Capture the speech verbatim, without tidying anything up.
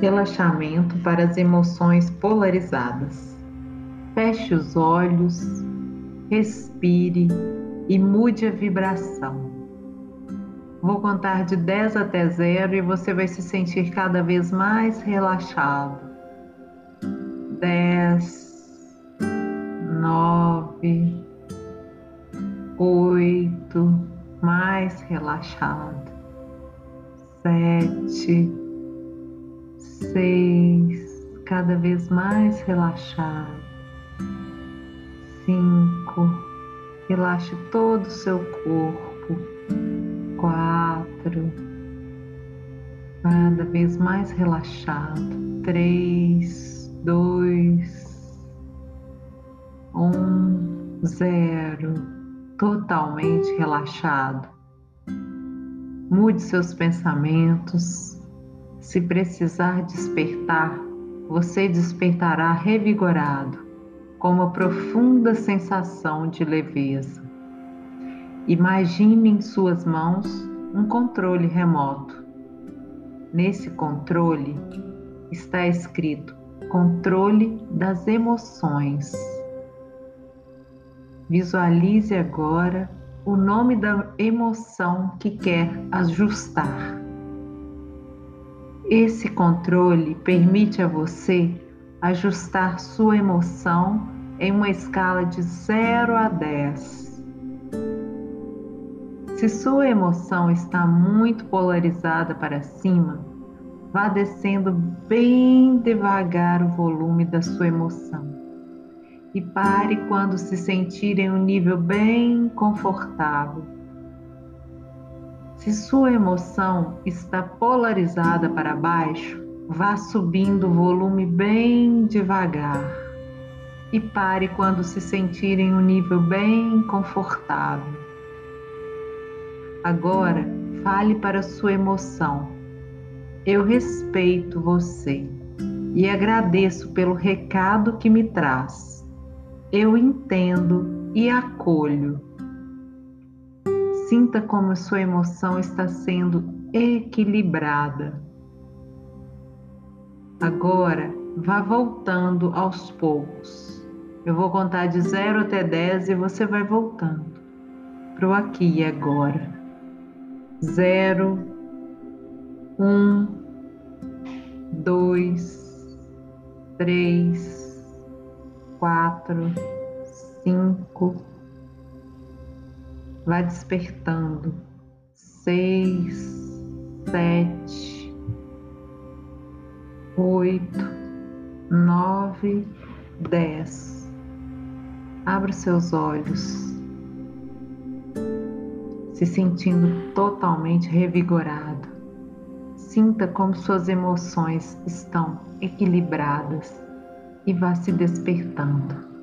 Relaxamento para as emoções polarizadas. Feche os olhos, respire e mude a vibração. Vou contar de dez até zero e você vai se sentir cada vez mais relaxado. dez, nove, oito, mais relaxado. sete, seis, cada vez mais relaxado. cinco, relaxe todo o seu corpo. quatro, cada vez mais relaxado. três, dois, um, zero, totalmente relaxado. Mude seus pensamentos. Se precisar despertar, você despertará revigorado, com uma profunda sensação de leveza. Imagine em suas mãos um controle remoto. Nesse controle está escrito Controle das Emoções. Visualize agora o nome da emoção que quer ajustar. Esse controle permite a você ajustar sua emoção em uma escala de zero a dez. Se sua emoção está muito polarizada para cima, vá descendo bem devagar o volume da sua emoção e pare quando se sentir em um nível bem confortável. Se sua emoção está polarizada para baixo, vá subindo o volume bem devagar e pare quando se sentir em um nível bem confortável. Agora, fale para sua emoção: eu respeito você e agradeço pelo recado que me traz. Eu entendo e acolho. Sinta como a sua emoção está sendo equilibrada. Agora, vá voltando aos poucos. Eu vou contar de zero até dez e você vai voltando para o aqui e agora. zero, um, dois, três, quatro, cinco... Vá despertando. seis, sete, oito, nove, dez. Abra seus olhos, se sentindo totalmente revigorado. Sinta como suas emoções estão equilibradas e vá se despertando.